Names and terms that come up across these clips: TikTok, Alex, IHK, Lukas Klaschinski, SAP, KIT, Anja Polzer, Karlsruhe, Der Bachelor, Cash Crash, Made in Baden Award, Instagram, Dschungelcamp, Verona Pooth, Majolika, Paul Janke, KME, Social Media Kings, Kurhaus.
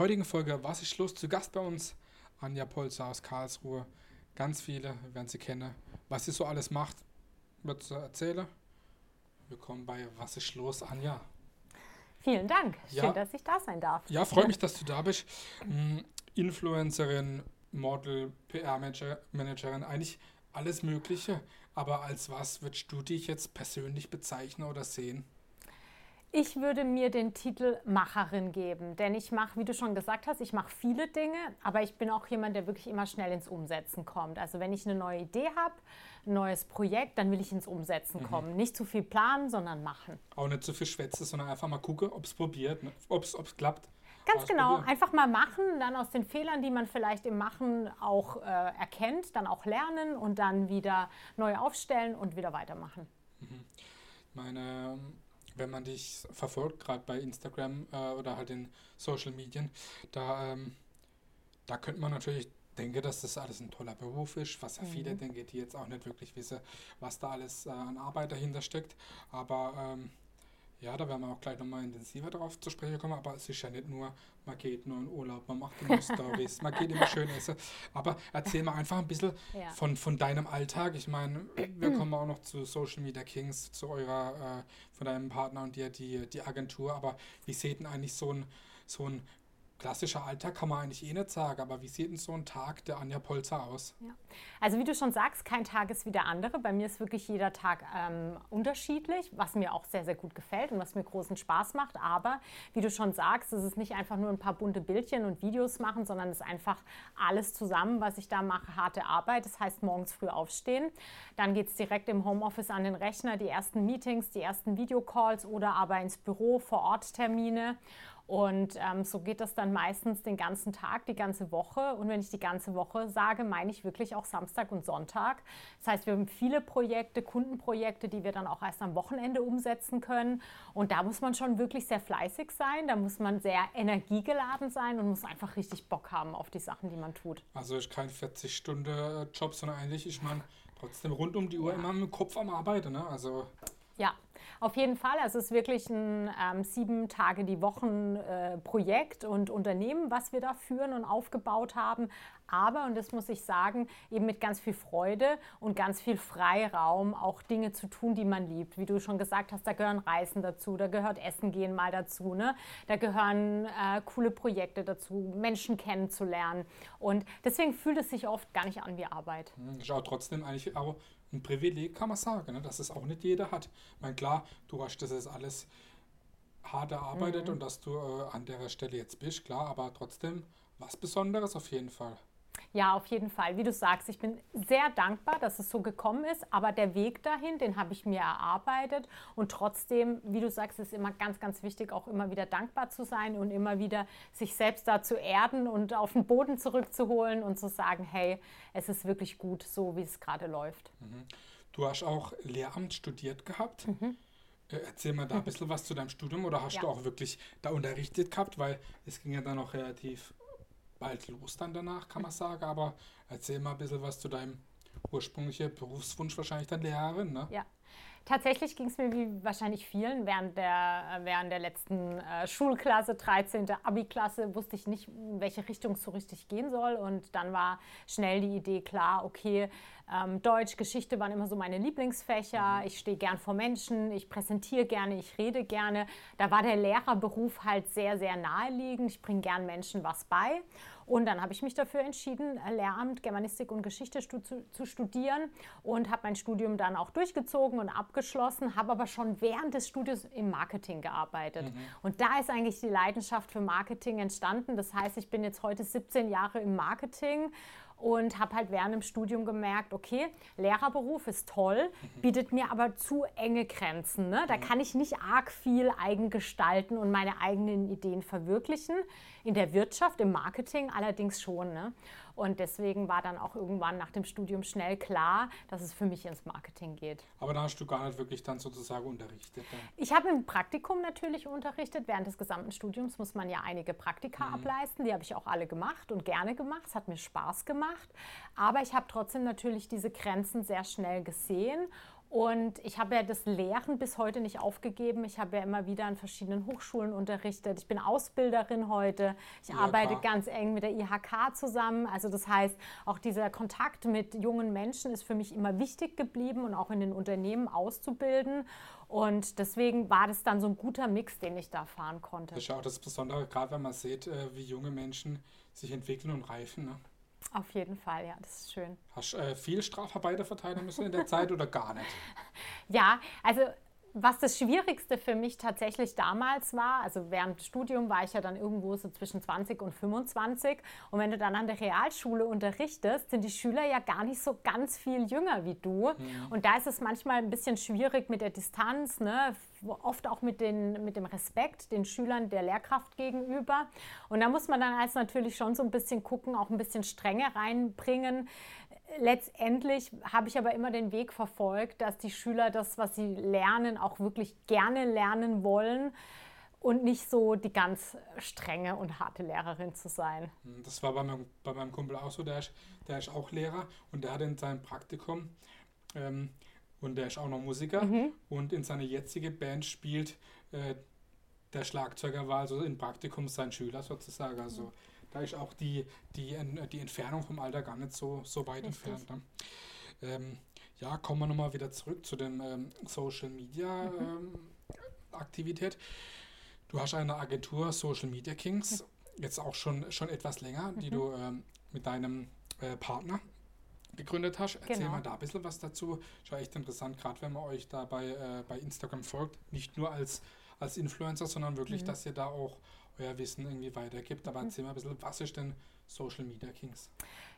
heutigen Folge Was ist Schluss? Zu Gast bei uns Anja Polzer aus Karlsruhe. Ganz viele werden sie kennen. Was sie so alles macht, wird sie erzählen. Willkommen bei Was ist Schluss, Anja. Vielen Dank. Schön, dass ich da sein darf. Ja, freue mich, dass du da bist. Influencerin, Model, PR-Managerin, eigentlich alles Mögliche. Aber als was würdest du dich jetzt persönlich bezeichnen oder sehen? Ich würde mir den Titel Macherin geben, denn ich mache, wie du schon gesagt hast, ich mache viele Dinge, aber ich bin auch jemand, der wirklich immer schnell ins Umsetzen kommt. Also wenn ich eine neue Idee habe, ein neues Projekt, dann will ich ins Umsetzen kommen. Nicht zu viel planen, sondern machen. Auch nicht zu viel schwätzen, sondern einfach mal gucken, ob es probiert, ne? Ob es klappt. Ganz genau, einfach mal machen, dann aus den Fehlern, die man vielleicht im Machen auch erkennt, dann auch lernen und dann wieder neu aufstellen und wieder weitermachen. Wenn man dich verfolgt, gerade bei Instagram oder halt in Social Medien, da könnte man natürlich denken, dass das alles ein toller Beruf ist, was ja viele denken, die jetzt auch nicht wirklich wissen, was da alles an Arbeit dahinter steckt. Aber da werden wir auch gleich nochmal intensiver drauf zu sprechen kommen. Aber es ist ja nicht nur, man geht nur in Urlaub, man macht immer Stories, man geht immer schön essen. Aber erzähl mal einfach ein bisschen von deinem Alltag. Ich meine, wir kommen auch noch zu Social Media Kings, zu eurer, von deinem Partner und dir, die Agentur. Aber wie sieht denn eigentlich so ein klassischer Alltag, kann man eigentlich eh nicht sagen, aber wie sieht denn so ein Tag der Anja Polzer aus? Ja. Also wie du schon sagst, kein Tag ist wie der andere. Bei mir ist wirklich jeder Tag unterschiedlich, was mir auch sehr, sehr gut gefällt und was mir großen Spaß macht. Aber wie du schon sagst, es ist nicht einfach nur ein paar bunte Bildchen und Videos machen, sondern es ist einfach alles zusammen, was ich da mache, harte Arbeit. Das heißt, morgens früh aufstehen, dann geht es direkt im Homeoffice an den Rechner, die ersten Meetings, die ersten Videocalls oder aber ins Büro, vor Ort Termine. Und so geht das dann meistens den ganzen Tag, die ganze Woche. Und wenn ich die ganze Woche sage, meine ich wirklich auch Samstag und Sonntag. Das heißt, wir haben viele Projekte, Kundenprojekte, die wir dann auch erst am Wochenende umsetzen können. Und da muss man schon wirklich sehr fleißig sein, da muss man sehr energiegeladen sein und muss einfach richtig Bock haben auf die Sachen, die man tut. Also ist kein 40-Stunden-Job, sondern eigentlich ist man trotzdem rund um die Uhr immer mit dem Kopf am Arbeiten, ne? Also ja, auf jeden Fall. Also es ist wirklich ein 7 Tage die Woche Projekt und Unternehmen, was wir da führen und aufgebaut haben. Aber, und das muss ich sagen, eben mit ganz viel Freude und ganz viel Freiraum auch Dinge zu tun, die man liebt. Wie du schon gesagt hast, da gehören Reisen dazu, da gehört Essen gehen mal dazu, ne? Da gehören coole Projekte dazu, Menschen kennenzulernen. Und deswegen fühlt es sich oft gar nicht an wie Arbeit. Schau, trotzdem eigentlich auch ein Privileg, kann man sagen, ne? Dass es auch nicht jeder hat. Ich meine, klar, du hast das jetzt alles hart erarbeitet und dass du an der Stelle jetzt bist, klar, aber trotzdem was Besonderes auf jeden Fall. Ja, auf jeden Fall. Wie du sagst, ich bin sehr dankbar, dass es so gekommen ist, aber der Weg dahin, den habe ich mir erarbeitet und trotzdem, wie du sagst, ist immer ganz, ganz wichtig, auch immer wieder dankbar zu sein und immer wieder sich selbst da zu erden und auf den Boden zurückzuholen und zu sagen, hey, es ist wirklich gut, so wie es gerade läuft. Du hast auch Lehramt studiert gehabt. Erzähl mal da ein bisschen was zu deinem Studium oder hast du auch wirklich da unterrichtet gehabt, weil es ging ja dann auch relativ bald los dann danach, kann man sagen, aber erzähl mal ein bisschen was zu deinem ursprünglichen Berufswunsch, wahrscheinlich dann Lehrerin, ne? Ja. Tatsächlich ging es mir wie wahrscheinlich vielen während der letzten Schulklasse, 13. Abi-Klasse, wusste ich nicht, in welche Richtung es so richtig gehen soll. Und dann war schnell die Idee klar, okay, Deutsch, Geschichte waren immer so meine Lieblingsfächer. Ich stehe gern vor Menschen, ich präsentiere gerne, ich rede gerne. Da war der Lehrerberuf halt sehr, sehr naheliegend. Ich bringe gern Menschen was bei. Und dann habe ich mich dafür entschieden, Lehramt, Germanistik und Geschichte zu studieren und habe mein Studium dann auch durchgezogen und abgeschlossen, habe aber schon während des Studiums im Marketing gearbeitet. Und da ist eigentlich die Leidenschaft für Marketing entstanden. Das heißt, ich bin jetzt heute 17 Jahre im Marketing und habe halt während dem Studium gemerkt, okay, Lehrerberuf ist toll, bietet mir aber zu enge Grenzen, ne? Da kann ich nicht arg viel eigen gestalten und meine eigenen Ideen verwirklichen. In der Wirtschaft, im Marketing allerdings schon, ne? Und deswegen war dann auch irgendwann nach dem Studium schnell klar, dass es für mich ins Marketing geht. Aber da hast du gar nicht wirklich dann sozusagen unterrichtet? Dann? Ich habe im Praktikum natürlich unterrichtet. Während des gesamten Studiums muss man ja einige Praktika ableisten. Die habe ich auch alle gemacht und gerne gemacht. Es hat mir Spaß gemacht. Aber ich habe trotzdem natürlich diese Grenzen sehr schnell gesehen Und ich habe ja das Lehren bis heute nicht aufgegeben. Ich habe ja immer wieder an verschiedenen Hochschulen unterrichtet. Ich bin Ausbilderin heute. Ich arbeite ganz eng mit der IHK zusammen. Also das heißt, auch dieser Kontakt mit jungen Menschen ist für mich immer wichtig geblieben und auch in den Unternehmen auszubilden. Und deswegen war das dann so ein guter Mix, den ich da fahren konnte. Das ist ja auch das Besondere, gerade wenn man sieht, wie junge Menschen sich entwickeln und reifen, ne? Auf jeden Fall, ja, das ist schön. Hast du viel Strafarbeiter verteilen müssen in der Zeit oder gar nicht? Ja, also was das Schwierigste für mich tatsächlich damals war, also während des Studiums war ich ja dann irgendwo so zwischen 20 und 25. Und wenn du dann an der Realschule unterrichtest, sind die Schüler ja gar nicht so ganz viel jünger wie du. Ja. Und da ist es manchmal ein bisschen schwierig mit der Distanz, ne? Oft auch mit dem Respekt den Schülern der Lehrkraft gegenüber. Und da muss man dann als natürlich schon so ein bisschen gucken, auch ein bisschen Strenge reinbringen. Letztendlich habe ich aber immer den Weg verfolgt, dass die Schüler das, was sie lernen, auch wirklich gerne lernen wollen und nicht so die ganz strenge und harte Lehrerin zu sein. Das war bei meinem Kumpel auch so, der ist auch Lehrer und der hat in seinem Praktikum und der ist auch noch Musiker und in seiner jetzigen Band spielt der Schlagzeuger, war also im Praktikum sein Schüler sozusagen. Also da ist auch die Entfernung vom Alter gar nicht so weit entfernt. Ne? Ja, kommen wir nochmal wieder zurück zu dem Social Media Aktivität. Du hast eine Agentur Social Media Kings, jetzt auch schon etwas länger, die du mit deinem Partner gegründet hast. Erzähl mal da ein bisschen was dazu. Ist ja echt interessant, gerade wenn man euch da bei Instagram folgt. Nicht nur als Influencer, sondern wirklich, dass ihr da auch euer Wissen irgendwie weitergibt. Aber erzähl mal ein bisschen, was ist denn Social Media Kings?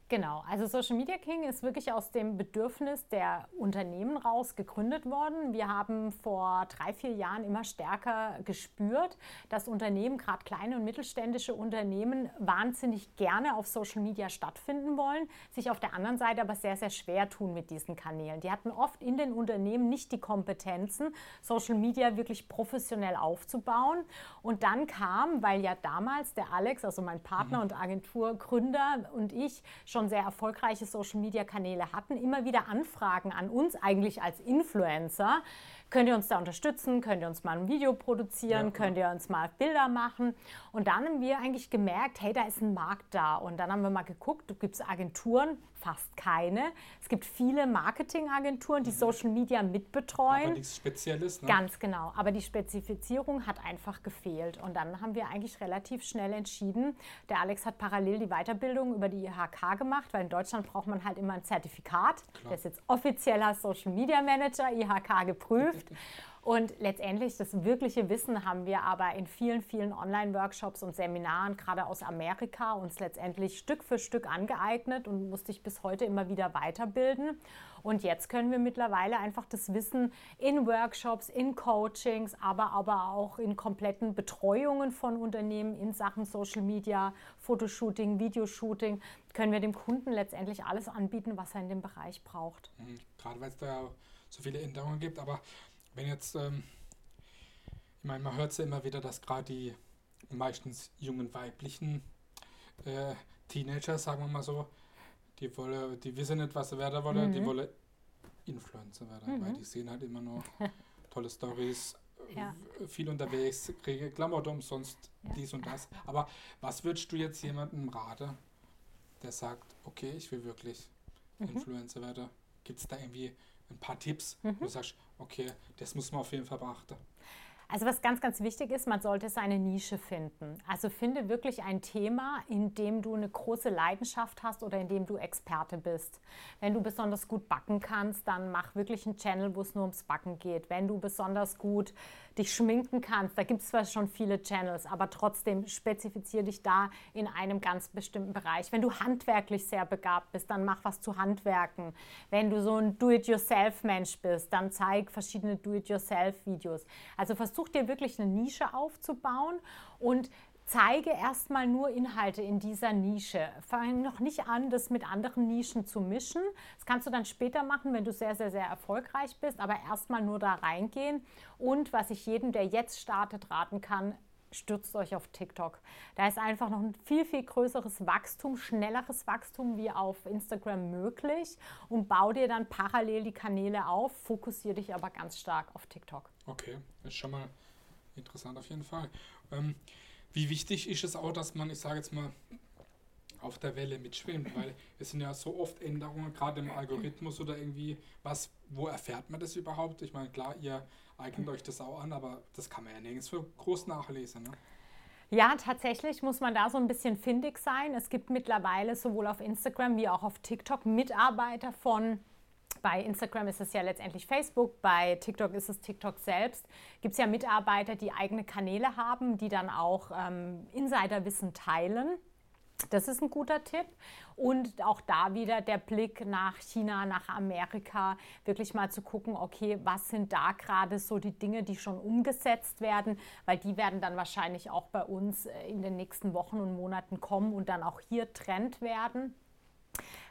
Genau, also Social Media King ist wirklich aus dem Bedürfnis der Unternehmen raus gegründet worden. Wir haben vor 3-4 Jahren immer stärker gespürt, dass Unternehmen, gerade kleine und mittelständische Unternehmen, wahnsinnig gerne auf Social Media stattfinden wollen, sich auf der anderen Seite aber sehr, sehr schwer tun mit diesen Kanälen. Die hatten oft in den Unternehmen nicht die Kompetenzen, Social Media wirklich professionell aufzubauen. Und dann kam, weil ja damals der Alex, also mein Partner und Agenturgründer und ich, schon sehr erfolgreiche Social-Media-Kanäle hatten, immer wieder Anfragen an uns eigentlich als Influencer. Könnt ihr uns da unterstützen? Könnt ihr uns mal ein Video produzieren? Ja, könnt ihr uns mal Bilder machen? Und dann haben wir eigentlich gemerkt, hey, da ist ein Markt da. Und dann haben wir mal geguckt, gibt es Agenturen? Fast keine. Es gibt viele Marketingagenturen, die Social Media mitbetreuen. Aber nichts Spezielles, ne? Ganz genau. Aber die Spezifizierung hat einfach gefehlt. Und dann haben wir eigentlich relativ schnell entschieden, der Alex hat parallel die Weiterbildung über die IHK gemacht, weil in Deutschland braucht man halt immer ein Zertifikat. Klar. Der ist jetzt offizieller Social Media Manager, IHK geprüft. Und letztendlich das wirkliche Wissen haben wir aber in vielen, vielen Online-Workshops und Seminaren, gerade aus Amerika, uns letztendlich Stück für Stück angeeignet und musste ich bis heute immer wieder weiterbilden. Und jetzt können wir mittlerweile einfach das Wissen in Workshops, in Coachings, aber auch in kompletten Betreuungen von Unternehmen in Sachen Social Media, Fotoshooting, Videoshooting, können wir dem Kunden letztendlich alles anbieten, was er in dem Bereich braucht. Mhm, gerade weil es da so viele Änderungen gibt, aber wenn jetzt, ich meine, man hört es ja immer wieder, dass gerade die meistens jungen weiblichen Teenager, sagen wir mal so, die wissen nicht, was sie werden wollen, die wollen Influencer werden, weil die sehen halt immer nur tolle Stories, viel unterwegs, kriegen Klamotten umsonst, dies und das. Aber was würdest du jetzt jemandem raten, der sagt, okay, ich will wirklich Influencer werden? Gibt es da irgendwie ein paar Tipps, wo du sagst, okay, das muss man auf jeden Fall beachten? Also was ganz, ganz wichtig ist, man sollte seine Nische finden. Also finde wirklich ein Thema, in dem du eine große Leidenschaft hast oder in dem du Experte bist. Wenn du besonders gut backen kannst, dann mach wirklich einen Channel, wo es nur ums Backen geht. Wenn du besonders gut dich schminken kannst, da gibt es zwar schon viele Channels, aber trotzdem spezifiziere dich da in einem ganz bestimmten Bereich. Wenn du handwerklich sehr begabt bist, dann mach was zu Handwerken. Wenn du so ein Do-it-yourself-Mensch bist, dann zeig verschiedene Do-it-yourself-Videos. Also versuch dir wirklich eine Nische aufzubauen und zeige erstmal nur Inhalte in dieser Nische. Fang noch nicht an, das mit anderen Nischen zu mischen. Das kannst du dann später machen, wenn du sehr, sehr, sehr erfolgreich bist, aber erstmal nur da reingehen. Und was ich jedem, der jetzt startet, raten kann, stürzt euch auf TikTok. Da ist einfach noch ein viel, viel größeres Wachstum, schnelleres Wachstum wie auf Instagram möglich, und bau dir dann parallel die Kanäle auf, fokussiere dich aber ganz stark auf TikTok. Okay, ist schon mal interessant auf jeden Fall. Wie wichtig ist es auch, dass man, ich sage jetzt mal, auf der Welle mitschwimmt, weil es sind ja so oft Änderungen, gerade im Algorithmus oder irgendwie, was, wo erfährt man das überhaupt? Ich meine, klar, ihr eignet euch das auch an, aber das kann man ja nirgends für groß nachlesen, ne? Ja, tatsächlich muss man da so ein bisschen findig sein. Es gibt mittlerweile sowohl auf Instagram wie auch auf TikTok Mitarbeiter von, bei Instagram ist es ja letztendlich Facebook, bei TikTok ist es TikTok selbst. Gibt es ja Mitarbeiter, die eigene Kanäle haben, die dann auch Insiderwissen teilen. Das ist ein guter Tipp. Und auch da wieder der Blick nach China, nach Amerika, wirklich mal zu gucken, okay, was sind da gerade so die Dinge, die schon umgesetzt werden, weil die werden dann wahrscheinlich auch bei uns in den nächsten Wochen und Monaten kommen und dann auch hier Trend werden.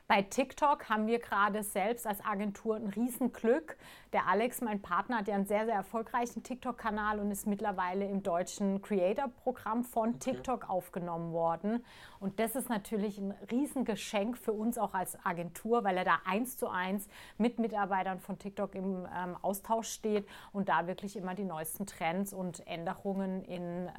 Bei TikTok haben wir gerade selbst als Agentur ein Riesenglück. Der Alex, mein Partner, hat ja einen sehr, sehr erfolgreichen TikTok-Kanal und ist mittlerweile im deutschen Creator-Programm von TikTok aufgenommen worden. Und das ist natürlich ein Riesengeschenk für uns auch als Agentur, weil er da 1:1 mit Mitarbeitern von TikTok im Austausch steht und da wirklich immer die neuesten Trends und Änderungen in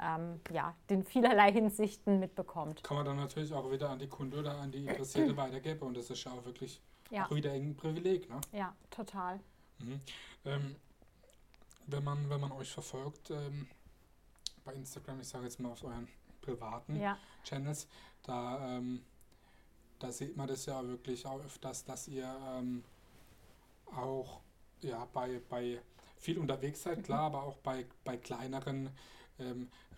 den vielerlei Hinsichten mitbekommt. Kann man dann natürlich auch wieder an die Kunden oder an die Interessierte weitergeben, und das ist ja auch wirklich auch wieder ein Privileg, ne? Ja, total. Mhm. Wenn man euch verfolgt bei Instagram, ich sage jetzt mal auf euren privaten Channels, da sieht man das ja wirklich auch öfters, dass ihr auch bei viel unterwegs seid, klar, aber auch bei kleineren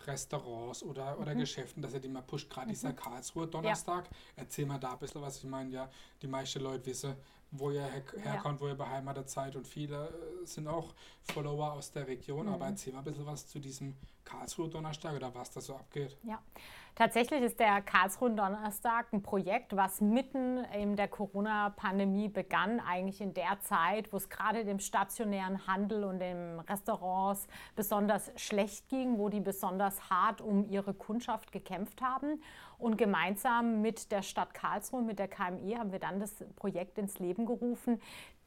Restaurants oder Geschäften, dass ihr die mal pusht, gerade dieser Karlsruhe Donnerstag. Ja. Erzähl mal da ein bisschen was. Ich meine, ja, die meisten Leute wissen, wo ihr herkommt, wo ihr beheimatet seid, und viele sind auch Follower aus der Region, aber erzähl mal ein bisschen was zu diesem Karlsruhe Donnerstag oder was da so abgeht. Ja, tatsächlich ist der Karlsruhe Donnerstag ein Projekt, was mitten in der Corona-Pandemie begann, eigentlich in der Zeit, wo es gerade dem stationären Handel und den Restaurants besonders schlecht ging, wo die besonders hart um ihre Kundschaft gekämpft haben. Und gemeinsam mit der Stadt Karlsruhe, mit der KME, haben wir dann das Projekt ins Leben gerufen,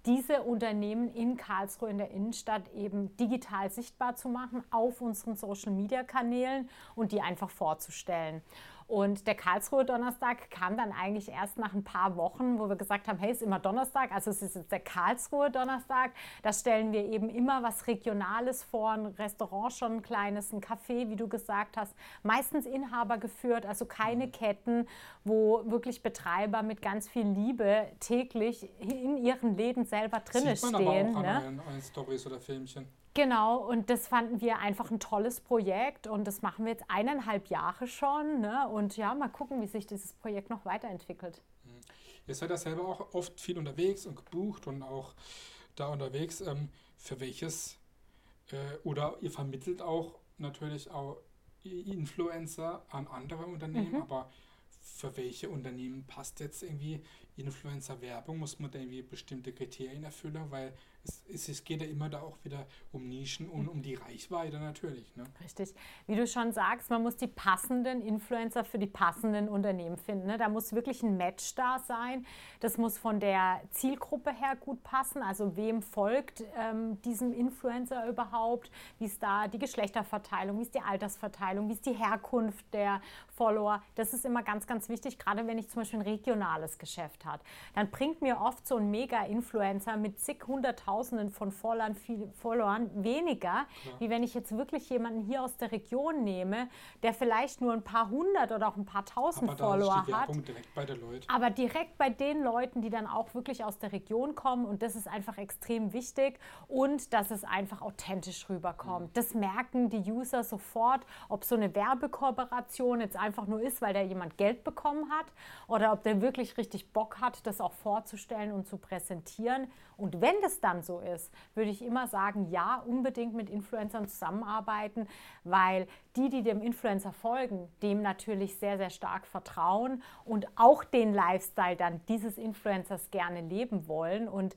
diese Unternehmen in Karlsruhe in der Innenstadt eben digital sichtbar zu machen, auf unseren Social-Media-Kanälen, und die einfach vorzustellen. Und der Karlsruhe Donnerstag kam dann eigentlich erst nach ein paar Wochen, wo wir gesagt haben, hey, es ist immer Donnerstag, also es ist jetzt der Karlsruhe Donnerstag. Da stellen wir eben immer was Regionales vor, ein Restaurant schon, ein kleines, ein Café, wie du gesagt hast. Meistens Inhaber geführt, also keine Ketten, wo wirklich Betreiber mit ganz viel Liebe täglich in ihren Läden selber drinnen stehen. Sieht man aber auch, ne, an Storys oder Filmchen. Genau, und das fanden wir einfach ein tolles Projekt, und das machen wir jetzt 1,5 Jahre schon, ne? Und ja, mal gucken, wie sich dieses Projekt noch weiterentwickelt. Ihr seid ja selber auch oft viel unterwegs und gebucht und auch da unterwegs. Für welches, oder ihr vermittelt auch natürlich auch Influencer an andere Unternehmen, aber für welche Unternehmen passt jetzt irgendwie Influencer-Werbung? Muss man da irgendwie bestimmte Kriterien erfüllen? Weil es geht ja immer da auch wieder um Nischen und um die Reichweite natürlich, ne? Richtig. Wie du schon sagst, man muss die passenden Influencer für die passenden Unternehmen finden, ne? Da muss wirklich ein Match da sein. Das muss von der Zielgruppe her gut passen. Also wem folgt diesem Influencer überhaupt? Wie ist da die Geschlechterverteilung? Wie ist die Altersverteilung? Wie ist die Herkunft der Follower? Das ist immer ganz, ganz wichtig, gerade wenn ich zum Beispiel ein regionales Geschäft habe. Dann bringt mir oft so ein Mega-Influencer mit zig, hunderttausenden von Followern weniger, wie wenn ich jetzt wirklich jemanden hier aus der Region nehme, der vielleicht nur ein paar hundert oder auch ein paar tausend Follower hat. Aber direkt bei den Leuten, die dann auch wirklich aus der Region kommen, und das ist einfach extrem wichtig, und dass es einfach authentisch rüberkommt. Mhm. Das merken die User sofort, ob so eine Werbekooperation jetzt einfach nur ist, weil da jemand Geld bekommen hat, oder ob der wirklich richtig Bock hat, das auch vorzustellen und zu präsentieren. Und wenn das dann so ist, würde ich immer sagen, ja, unbedingt mit Influencern zusammenarbeiten, weil die dem Influencer folgen, dem natürlich sehr, sehr stark vertrauen und auch den Lifestyle dann dieses Influencers gerne leben wollen. Und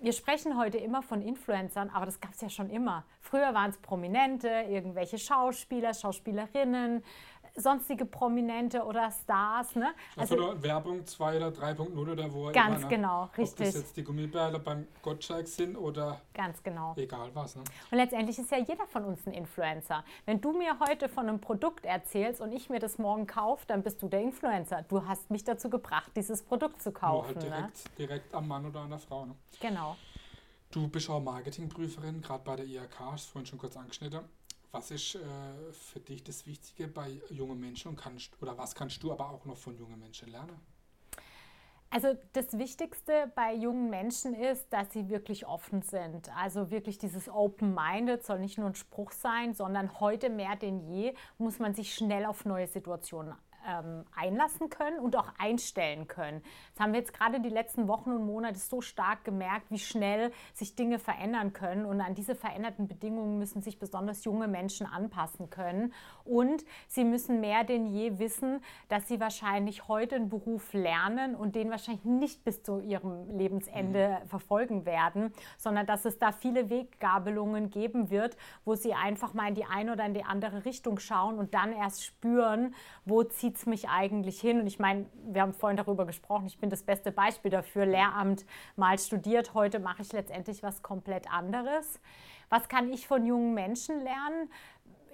Wir sprechen heute immer von Influencern, aber das gab es ja schon immer. Früher waren es Prominente, irgendwelche Schauspieler, Schauspielerinnen, sonstige Prominente oder Stars. Ne? Also oder Werbung 2 oder 3.0 oder wo. Ganz immer, ne? Genau, richtig. Ob das jetzt die Gummibärler beim Gottschalk sind oder ganz genau. Egal was. Ne? Und letztendlich ist ja jeder von uns ein Influencer. Wenn du mir heute von einem Produkt erzählst und ich mir das morgen kaufe, dann bist du der Influencer. Du hast mich dazu gebracht, dieses Produkt zu kaufen. Halt direkt am Mann oder an der Frau. Ne? Genau. Du bist auch Marketingprüferin, gerade bei der IHK, hast du vorhin schon kurz angeschnitten. Was ist für dich das Wichtige bei jungen Menschen und was kannst du aber auch noch von jungen Menschen lernen? Also das Wichtigste bei jungen Menschen ist, dass sie wirklich offen sind. Also wirklich dieses Open-Minded soll nicht nur ein Spruch sein, sondern heute mehr denn je muss man sich schnell auf neue Situationen einlassen können und auch einstellen können. Das haben wir jetzt gerade die letzten Wochen und Monate so stark gemerkt, wie schnell sich Dinge verändern können, und an diese veränderten Bedingungen müssen sich besonders junge Menschen anpassen können, und sie müssen mehr denn je wissen, dass sie wahrscheinlich heute einen Beruf lernen und den wahrscheinlich nicht bis zu ihrem Lebensende verfolgen werden, sondern dass es da viele Weggabelungen geben wird, wo sie einfach mal in die eine oder in die andere Richtung schauen und dann erst spüren, wo zieht mich eigentlich hin. Und ich meine, wir haben vorhin darüber gesprochen, ich bin das beste Beispiel dafür. Lehramt mal studiert, heute mache ich letztendlich was komplett anderes. Was kann ich von jungen Menschen lernen?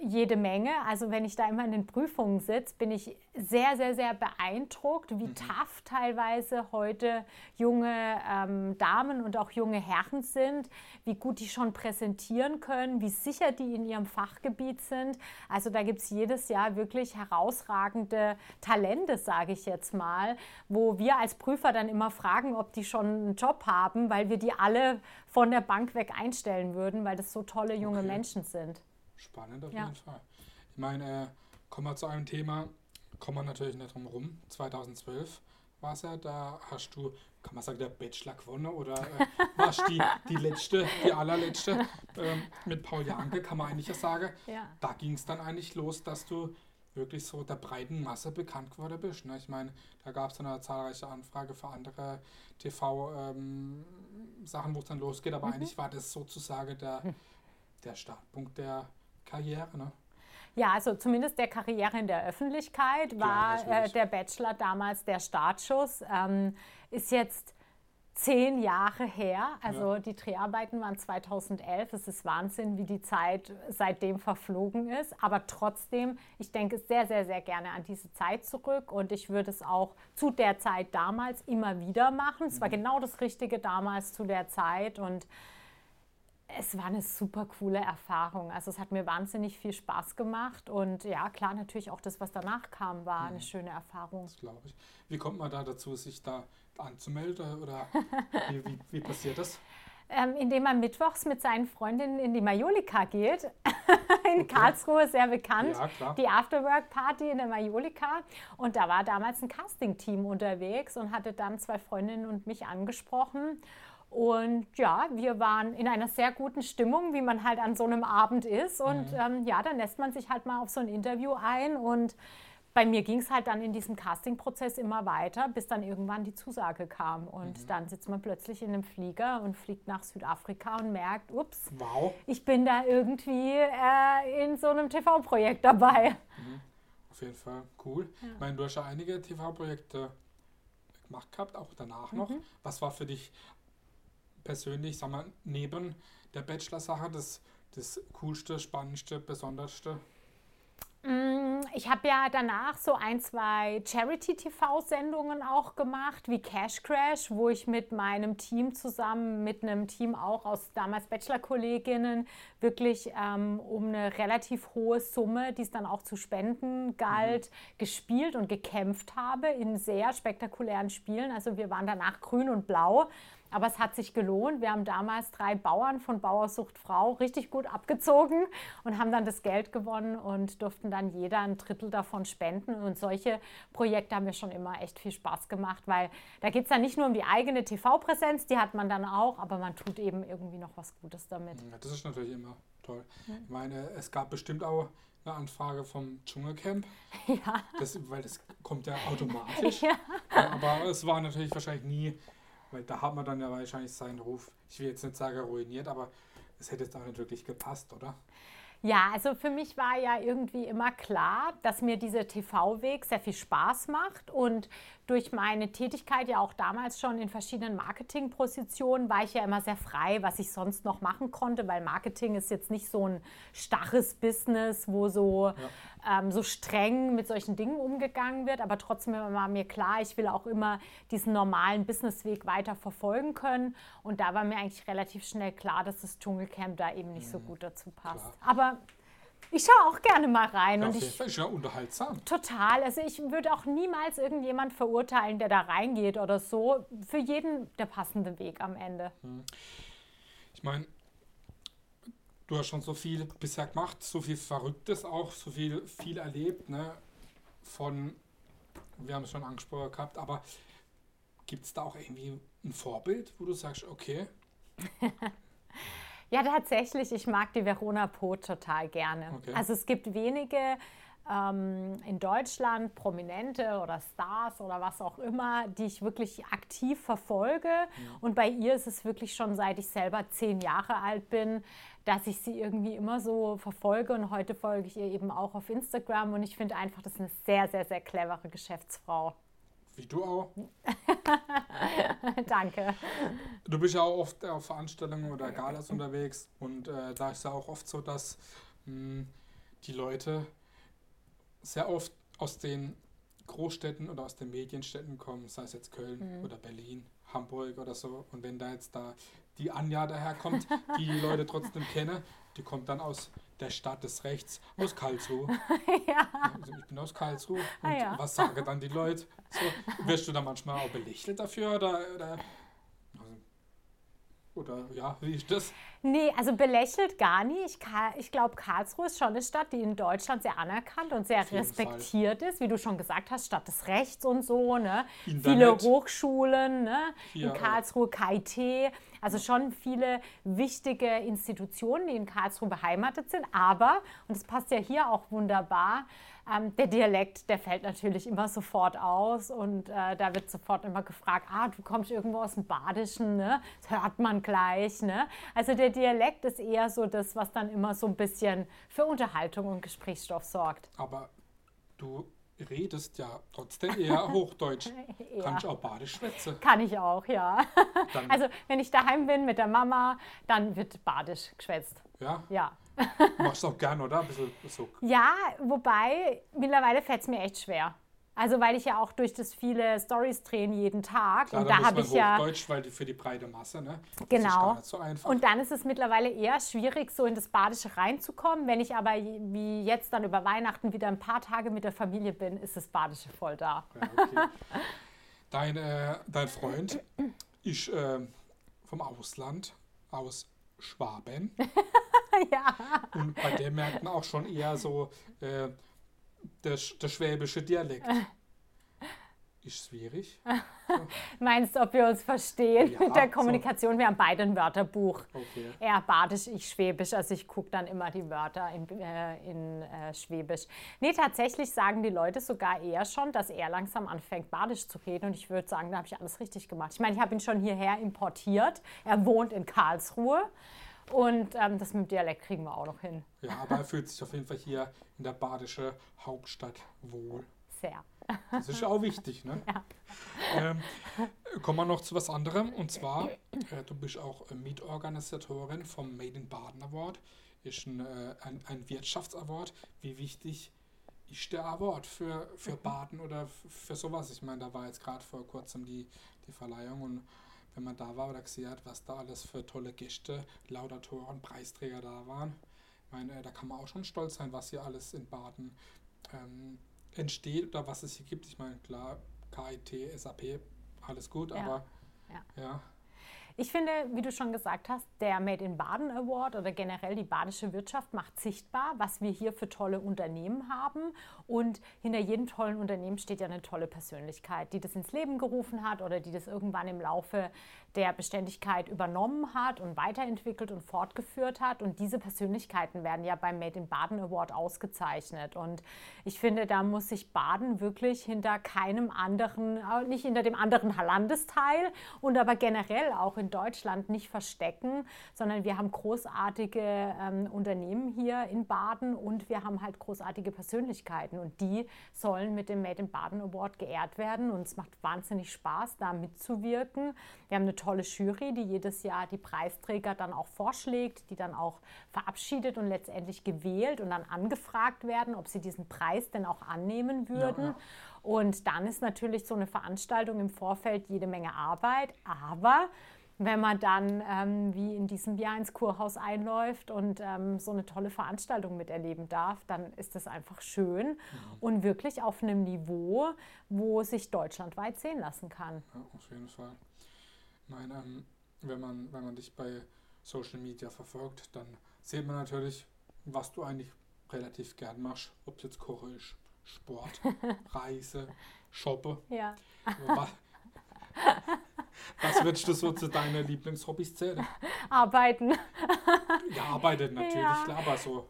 Jede Menge. Also wenn ich da immer in den Prüfungen sitze, bin ich sehr, sehr, sehr beeindruckt, wie tough teilweise heute junge Damen und auch junge Herren sind, wie gut die schon präsentieren können, wie sicher die in ihrem Fachgebiet sind. Also da gibt es jedes Jahr wirklich herausragende Talente, sage ich jetzt mal, wo wir als Prüfer dann immer fragen, ob die schon einen Job haben, weil wir die alle von der Bank weg einstellen würden, weil das so tolle junge Menschen sind. Spannend auf jeden Fall. Ich meine, kommen wir zu einem Thema, kommen wir natürlich nicht drum rum. 2012 war es ja, da hast du, kann man sagen, der Bachelor gewonnen oder warst die allerletzte mit Paul Janke, kann man eigentlich ja sagen. Ja. Da ging es dann eigentlich los, dass du wirklich so der breiten Masse bekannt geworden bist. Ne? Ich meine, da gab es dann eine zahlreiche Anfrage für andere TV-Sachen, wo es dann losgeht, aber eigentlich war das sozusagen der Startpunkt der Karriere, ne? Ja, also zumindest der Karriere in der Öffentlichkeit war der Bachelor damals der Startschuss. Ist jetzt 10 Jahre her, also die Dreharbeiten waren 2011. Es ist Wahnsinn, wie die Zeit seitdem verflogen ist. Aber trotzdem, ich denke sehr, sehr, sehr gerne an diese Zeit zurück, und ich würde es auch zu der Zeit damals immer wieder machen. Es war genau das Richtige damals zu der Zeit, und es war eine super coole Erfahrung. Also es hat mir wahnsinnig viel Spaß gemacht, und ja, klar, natürlich auch das, was danach kam, war eine schöne Erfahrung. Das glaube ich. Wie kommt man da dazu, sich da anzumelden, oder wie passiert das? Indem man mittwochs mit seinen Freundinnen in die Majolika geht, in Karlsruhe, sehr bekannt, die Afterwork-Party in der Majolika. Und da war damals ein Casting-Team unterwegs und hatte dann 2 Freundinnen und mich angesprochen. Und ja, wir waren in einer sehr guten Stimmung, wie man halt an so einem Abend ist. Und dann lässt man sich halt mal auf so ein Interview ein. Und bei mir ging es halt dann in diesem Casting-Prozess immer weiter, bis dann irgendwann die Zusage kam. Und dann sitzt man plötzlich in einem Flieger und fliegt nach Südafrika und merkt, ups, ich bin da irgendwie in so einem TV-Projekt dabei. Auf jeden Fall cool. Ja. Ich meine, du hast ja einige TV-Projekte gemacht gehabt, auch danach noch. Was war für dich persönlich, sag mal, neben der Bachelor-Sache das Coolste, Spannendste, Besonderste? Ich habe ja danach so 1, 2 Charity-TV-Sendungen auch gemacht, wie Cash Crash, wo ich mit meinem Team zusammen, mit einem Team auch aus damals Bachelor-Kolleginnen, wirklich um eine relativ hohe Summe, die es dann auch zu spenden galt, gespielt und gekämpft habe in sehr spektakulären Spielen. Also wir waren danach grün und blau. Aber es hat sich gelohnt. Wir haben damals 3 Bauern von Bauer sucht Frau richtig gut abgezogen und haben dann das Geld gewonnen und durften dann jeder ein Drittel davon spenden. Und solche Projekte haben mir schon immer echt viel Spaß gemacht, weil da geht es dann nicht nur um die eigene TV-Präsenz, die hat man dann auch, aber man tut eben irgendwie noch was Gutes damit. Ja, das ist natürlich immer toll. Ich meine, es gab bestimmt auch eine Anfrage vom Dschungelcamp, weil das kommt ja automatisch. Ja. Aber es war natürlich wahrscheinlich nie. Weil da hat man dann ja wahrscheinlich seinen Ruf. ich will jetzt nicht sagen ruiniert, aber es hätte jetzt auch nicht wirklich gepasst, oder? Ja, also für mich war ja irgendwie immer klar, dass mir dieser TV-Weg sehr viel Spaß macht und durch meine Tätigkeit ja auch damals schon in verschiedenen Marketingpositionen war ich ja immer sehr frei, was ich sonst noch machen konnte, weil Marketing ist jetzt nicht so ein starres Business, wo so, ja, so streng mit solchen Dingen umgegangen wird, aber trotzdem war mir klar, ich will auch immer diesen normalen Businessweg weiter verfolgen können und da war mir eigentlich relativ schnell klar, dass das Dschungelcamp da eben nicht so gut dazu passt. Klar. Aber ich schaue auch gerne mal rein. Ja, und ich ist ja unterhaltsam. Total. Also ich würde auch niemals irgendjemand verurteilen, der da reingeht oder so. Für jeden der passende Weg am Ende. Ich meine, du hast schon so viel bisher gemacht, so viel Verrücktes auch, so viel erlebt, ne? Wir haben es schon angesprochen gehabt, aber gibt es da auch irgendwie ein Vorbild, wo du sagst, okay? Ja, tatsächlich. Ich mag die Verona Pooth total gerne. Okay. Also es gibt wenige in Deutschland, Prominente oder Stars oder was auch immer, die ich wirklich aktiv verfolge. Ja. Und bei ihr ist es wirklich schon, seit ich selber 10 Jahre alt bin, dass ich sie irgendwie immer so verfolge. Und heute folge ich ihr eben auch auf Instagram. Und ich finde einfach, das ist eine sehr, sehr, sehr clevere Geschäftsfrau. Wie du auch. Danke. Du bist ja auch oft auf Veranstaltungen oder Galas unterwegs und da ist ja auch oft so, dass die Leute sehr oft aus den Großstädten oder aus den Medienstädten kommen, sei es jetzt Köln oder Berlin, Hamburg oder so. Und wenn da jetzt die Anja daherkommt, die Leute trotzdem kenne, die kommt dann aus der Stadt des Rechts, aus Karlsruhe. Ja. Also ich bin aus Karlsruhe. Und was sagen dann die Leute? So, wirst du dann manchmal auch belächelt dafür? Oder ja, wie ist das? Nee, also belächelt gar nie. Ich glaube, Karlsruhe ist schon eine Stadt, die in Deutschland sehr anerkannt und sehr respektiert ist. Wie du schon gesagt hast, Stadt des Rechts und so. Ne? Viele Hochschulen, ne? Ja, in Karlsruhe, KIT. Also schon viele wichtige Institutionen, die in Karlsruhe beheimatet sind. Aber, und das passt ja hier auch wunderbar, der Dialekt, der fällt natürlich immer sofort aus und da wird sofort immer gefragt, du kommst irgendwo aus dem Badischen, ne? Das hört man gleich. Ne? Also der Dialekt ist eher so das, was dann immer so ein bisschen für Unterhaltung und Gesprächsstoff sorgt. Aber du redest ja trotzdem eher Hochdeutsch. Ja. Kann ich auch Badisch schwätzen? Kann ich auch, ja. Dann, also wenn ich daheim bin mit der Mama, dann wird Badisch geschwätzt. Ja? Ja. Machst du auch gern, oder? Ein bisschen so. Ja, wobei mittlerweile fällt es mir echt schwer. Also weil ich ja auch durch das viele Storys drehen jeden Tag. Klar, und da habe ich ja Hochdeutsch, weil für die breite Masse, ne? Das ist gar nicht so einfach. Und dann ist es mittlerweile eher schwierig, so in das Badische reinzukommen. Wenn ich aber wie jetzt dann über Weihnachten wieder ein paar Tage mit der Familie bin, ist das Badische voll da. Ja, okay. Dein Freund ist vom Ausland, aus Schwaben. Ja. Und bei dem merkt man auch schon eher so der schwäbische Dialekt. Ist schwierig. So. Meinst du, ob wir uns verstehen mit der Kommunikation? So. Wir haben beide ein Wörterbuch. Okay. Er badisch, ich schwäbisch. Also ich gucke dann immer die Wörter in Schwäbisch. Nee, tatsächlich sagen die Leute sogar eher schon, dass er langsam anfängt, badisch zu reden. Und ich würde sagen, da habe ich alles richtig gemacht. Ich meine, ich habe ihn schon hierher importiert. Er wohnt in Karlsruhe. Und das mit dem Dialekt kriegen wir auch noch hin. Ja, aber er fühlt sich auf jeden Fall hier in der badischen Hauptstadt wohl. Sehr. Das ist auch wichtig, ne? Ja. Kommen wir noch zu was anderem. Und zwar, du bist auch Mitorganisatorin vom Made in Baden Award. Ist ein Wirtschaftsaward. Wie wichtig ist der Award für Baden oder für sowas? Ich meine, da war jetzt gerade vor kurzem die Verleihung und wenn man da war oder gesehen hat, was da alles für tolle Gäste, Laudatoren, Preisträger da waren. Ich meine, da kann man auch schon stolz sein, was hier alles in Baden entsteht oder was es hier gibt. Ich meine, klar, KIT, SAP, alles gut, aber ja. Ich finde, wie du schon gesagt hast, der Made in Baden Award oder generell die badische Wirtschaft macht sichtbar, was wir hier für tolle Unternehmen haben. Und hinter jedem tollen Unternehmen steht ja eine tolle Persönlichkeit, die das ins Leben gerufen hat oder die das irgendwann im Laufe der Beständigkeit übernommen hat und weiterentwickelt und fortgeführt hat. Und diese Persönlichkeiten werden ja beim Made in Baden Award ausgezeichnet. Und ich finde, da muss sich Baden wirklich hinter keinem anderen, nicht hinter dem anderen Landesteil und aber generell auch in Deutschland nicht verstecken, sondern wir haben großartige Unternehmen hier in Baden und wir haben halt großartige Persönlichkeiten und die sollen mit dem Made in Baden Award geehrt werden und es macht wahnsinnig Spaß, da mitzuwirken. Wir haben eine tolle Jury, die jedes Jahr die Preisträger dann auch vorschlägt, die dann auch verabschiedet und letztendlich gewählt und dann angefragt werden, ob sie diesen Preis denn auch annehmen würden. Ja. Und dann ist natürlich so eine Veranstaltung im Vorfeld jede Menge Arbeit, aber wenn man dann wie in diesem Jahr ins Kurhaus einläuft und so eine tolle Veranstaltung miterleben darf, dann ist das einfach schön und wirklich auf einem Niveau, wo sich deutschlandweit sehen lassen kann. Ja, auf jeden Fall. Nein, wenn man dich bei Social Media verfolgt, dann sieht man natürlich, was du eigentlich relativ gern machst, ob es jetzt Kochen ist, Sport, Reise, Shoppen. Ja. Was würdest du so zu deinen Lieblingshobbys zählen? Arbeiten. Ja, arbeiten natürlich, ja. Klar, aber so.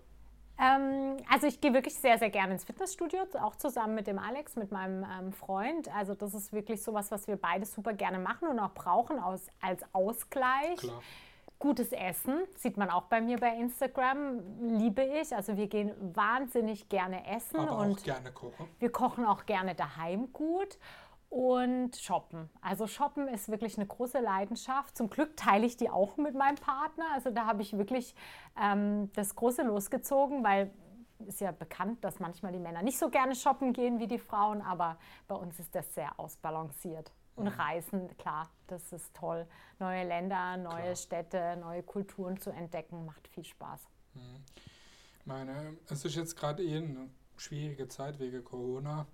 Also ich gehe wirklich sehr, sehr gerne ins Fitnessstudio, auch zusammen mit dem Alex, mit meinem Freund. Also das ist wirklich sowas, was wir beide super gerne machen und auch brauchen als Ausgleich. Klar. Gutes Essen, sieht man auch bei mir bei Instagram, liebe ich. Also wir gehen wahnsinnig gerne essen. Aber und auch gerne kochen. Wir kochen auch gerne daheim gut. Und shoppen. Also shoppen ist wirklich eine große Leidenschaft. Zum Glück teile ich die auch mit meinem Partner. Also da habe ich wirklich das Große losgezogen, weil es ist ja bekannt, dass manchmal die Männer nicht so gerne shoppen gehen wie die Frauen, aber bei uns ist das sehr ausbalanciert. Und Reisen, klar, das ist toll. Neue Länder, neue Städte, neue Kulturen zu entdecken, macht viel Spaß. Es ist jetzt gerade eine schwierige Zeit wegen Corona.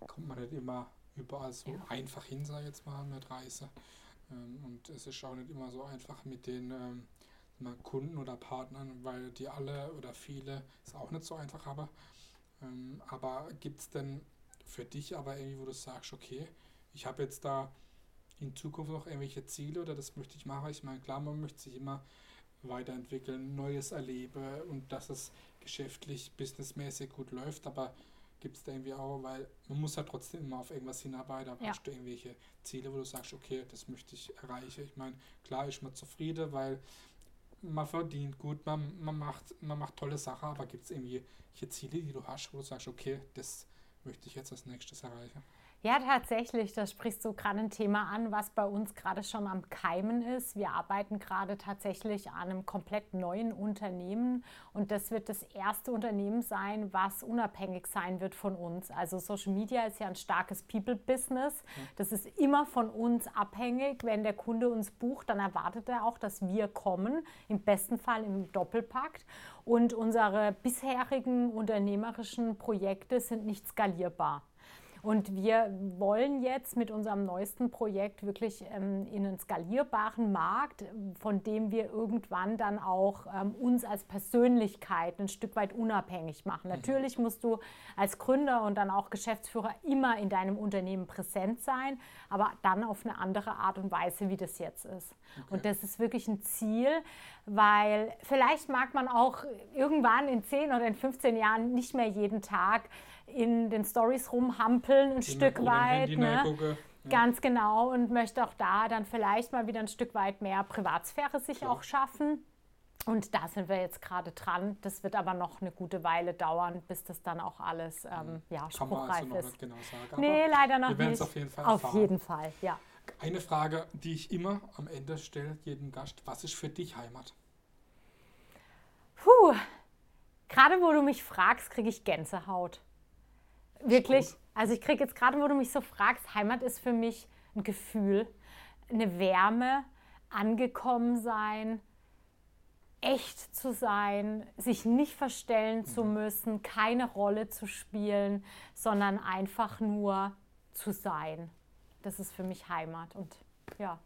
Da kommt man nicht immer überall so einfach hin, sag ich jetzt mal, mit Reise. Und es ist auch nicht immer so einfach mit den Kunden oder Partnern, weil die alle oder viele es auch nicht so einfach haben. Aber gibt es denn für dich aber irgendwie, wo du sagst, okay, ich habe jetzt da in Zukunft noch irgendwelche Ziele oder das möchte ich machen? Ich meine, klar, man möchte sich immer weiterentwickeln, Neues erleben und dass es geschäftlich, businessmäßig gut läuft, aber gibt es da irgendwie auch, weil man muss ja trotzdem immer auf irgendwas hinarbeiten, aber hast du irgendwelche Ziele, wo du sagst, okay, das möchte ich erreichen? Ich meine, klar ist man zufrieden, weil man verdient gut, man macht tolle Sachen, aber gibt es irgendwelche Ziele, die du hast, wo du sagst, okay, das möchte ich jetzt als nächstes erreichen? Ja, tatsächlich, da sprichst du gerade ein Thema an, was bei uns gerade schon am Keimen ist. Wir arbeiten gerade tatsächlich an einem komplett neuen Unternehmen und das wird das erste Unternehmen sein, was unabhängig sein wird von uns. Also Social Media ist ja ein starkes People-Business. Das ist immer von uns abhängig. Wenn der Kunde uns bucht, dann erwartet er auch, dass wir kommen, im besten Fall im Doppelpack. Und unsere bisherigen unternehmerischen Projekte sind nicht skalierbar. Und wir wollen jetzt mit unserem neuesten Projekt wirklich in einen skalierbaren Markt, von dem wir irgendwann dann auch uns als Persönlichkeit ein Stück weit unabhängig machen. Natürlich musst du als Gründer und dann auch Geschäftsführer immer in deinem Unternehmen präsent sein, aber dann auf eine andere Art und Weise, wie das jetzt ist. Okay. Und das ist wirklich ein Ziel, weil vielleicht mag man auch irgendwann in 10 oder in 15 Jahren nicht mehr jeden Tag in den Storys rumhampeln ein Stück weit, ne? Ganz genau, und möchte auch da dann vielleicht mal wieder ein Stück weit mehr Privatsphäre sich auch schaffen. Und da sind wir jetzt gerade dran. Das wird aber noch eine gute Weile dauern, bis das dann auch alles spruchreif ist. Kann man also noch nicht genau sagen. Nee, leider noch nicht. Wir werden es auf jeden Fall erfahren. Auf jeden Fall, ja. Eine Frage, die ich immer am Ende stelle, jedem Gast. Was ist für dich Heimat? Puh, gerade wo du mich fragst, kriege ich Gänsehaut. Wirklich, also ich kriege jetzt gerade, wo du mich so fragst, Heimat ist für mich ein Gefühl, eine Wärme, angekommen sein, echt zu sein, sich nicht verstellen zu müssen, keine Rolle zu spielen, sondern einfach nur zu sein. Das ist für mich Heimat und ja,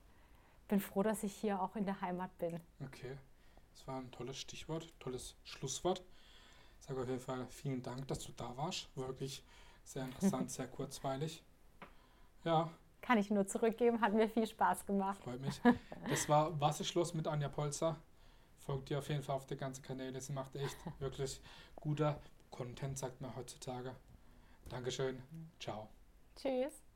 bin froh, dass ich hier auch in der Heimat bin. Okay, das war ein tolles Stichwort, tolles Schlusswort. Ich sage auf jeden Fall vielen Dank, dass du da warst. Wirklich sehr interessant, sehr kurzweilig. Ja, Kann ich nur zurückgeben, hat mir viel Spaß gemacht. Freut mich. Das war Wasserschloss mit Anja Polzer. Folgt ihr auf jeden Fall auf die ganzen Kanäle. Sie macht echt wirklich guter Content, sagt man heutzutage. Dankeschön. Ciao. Tschüss.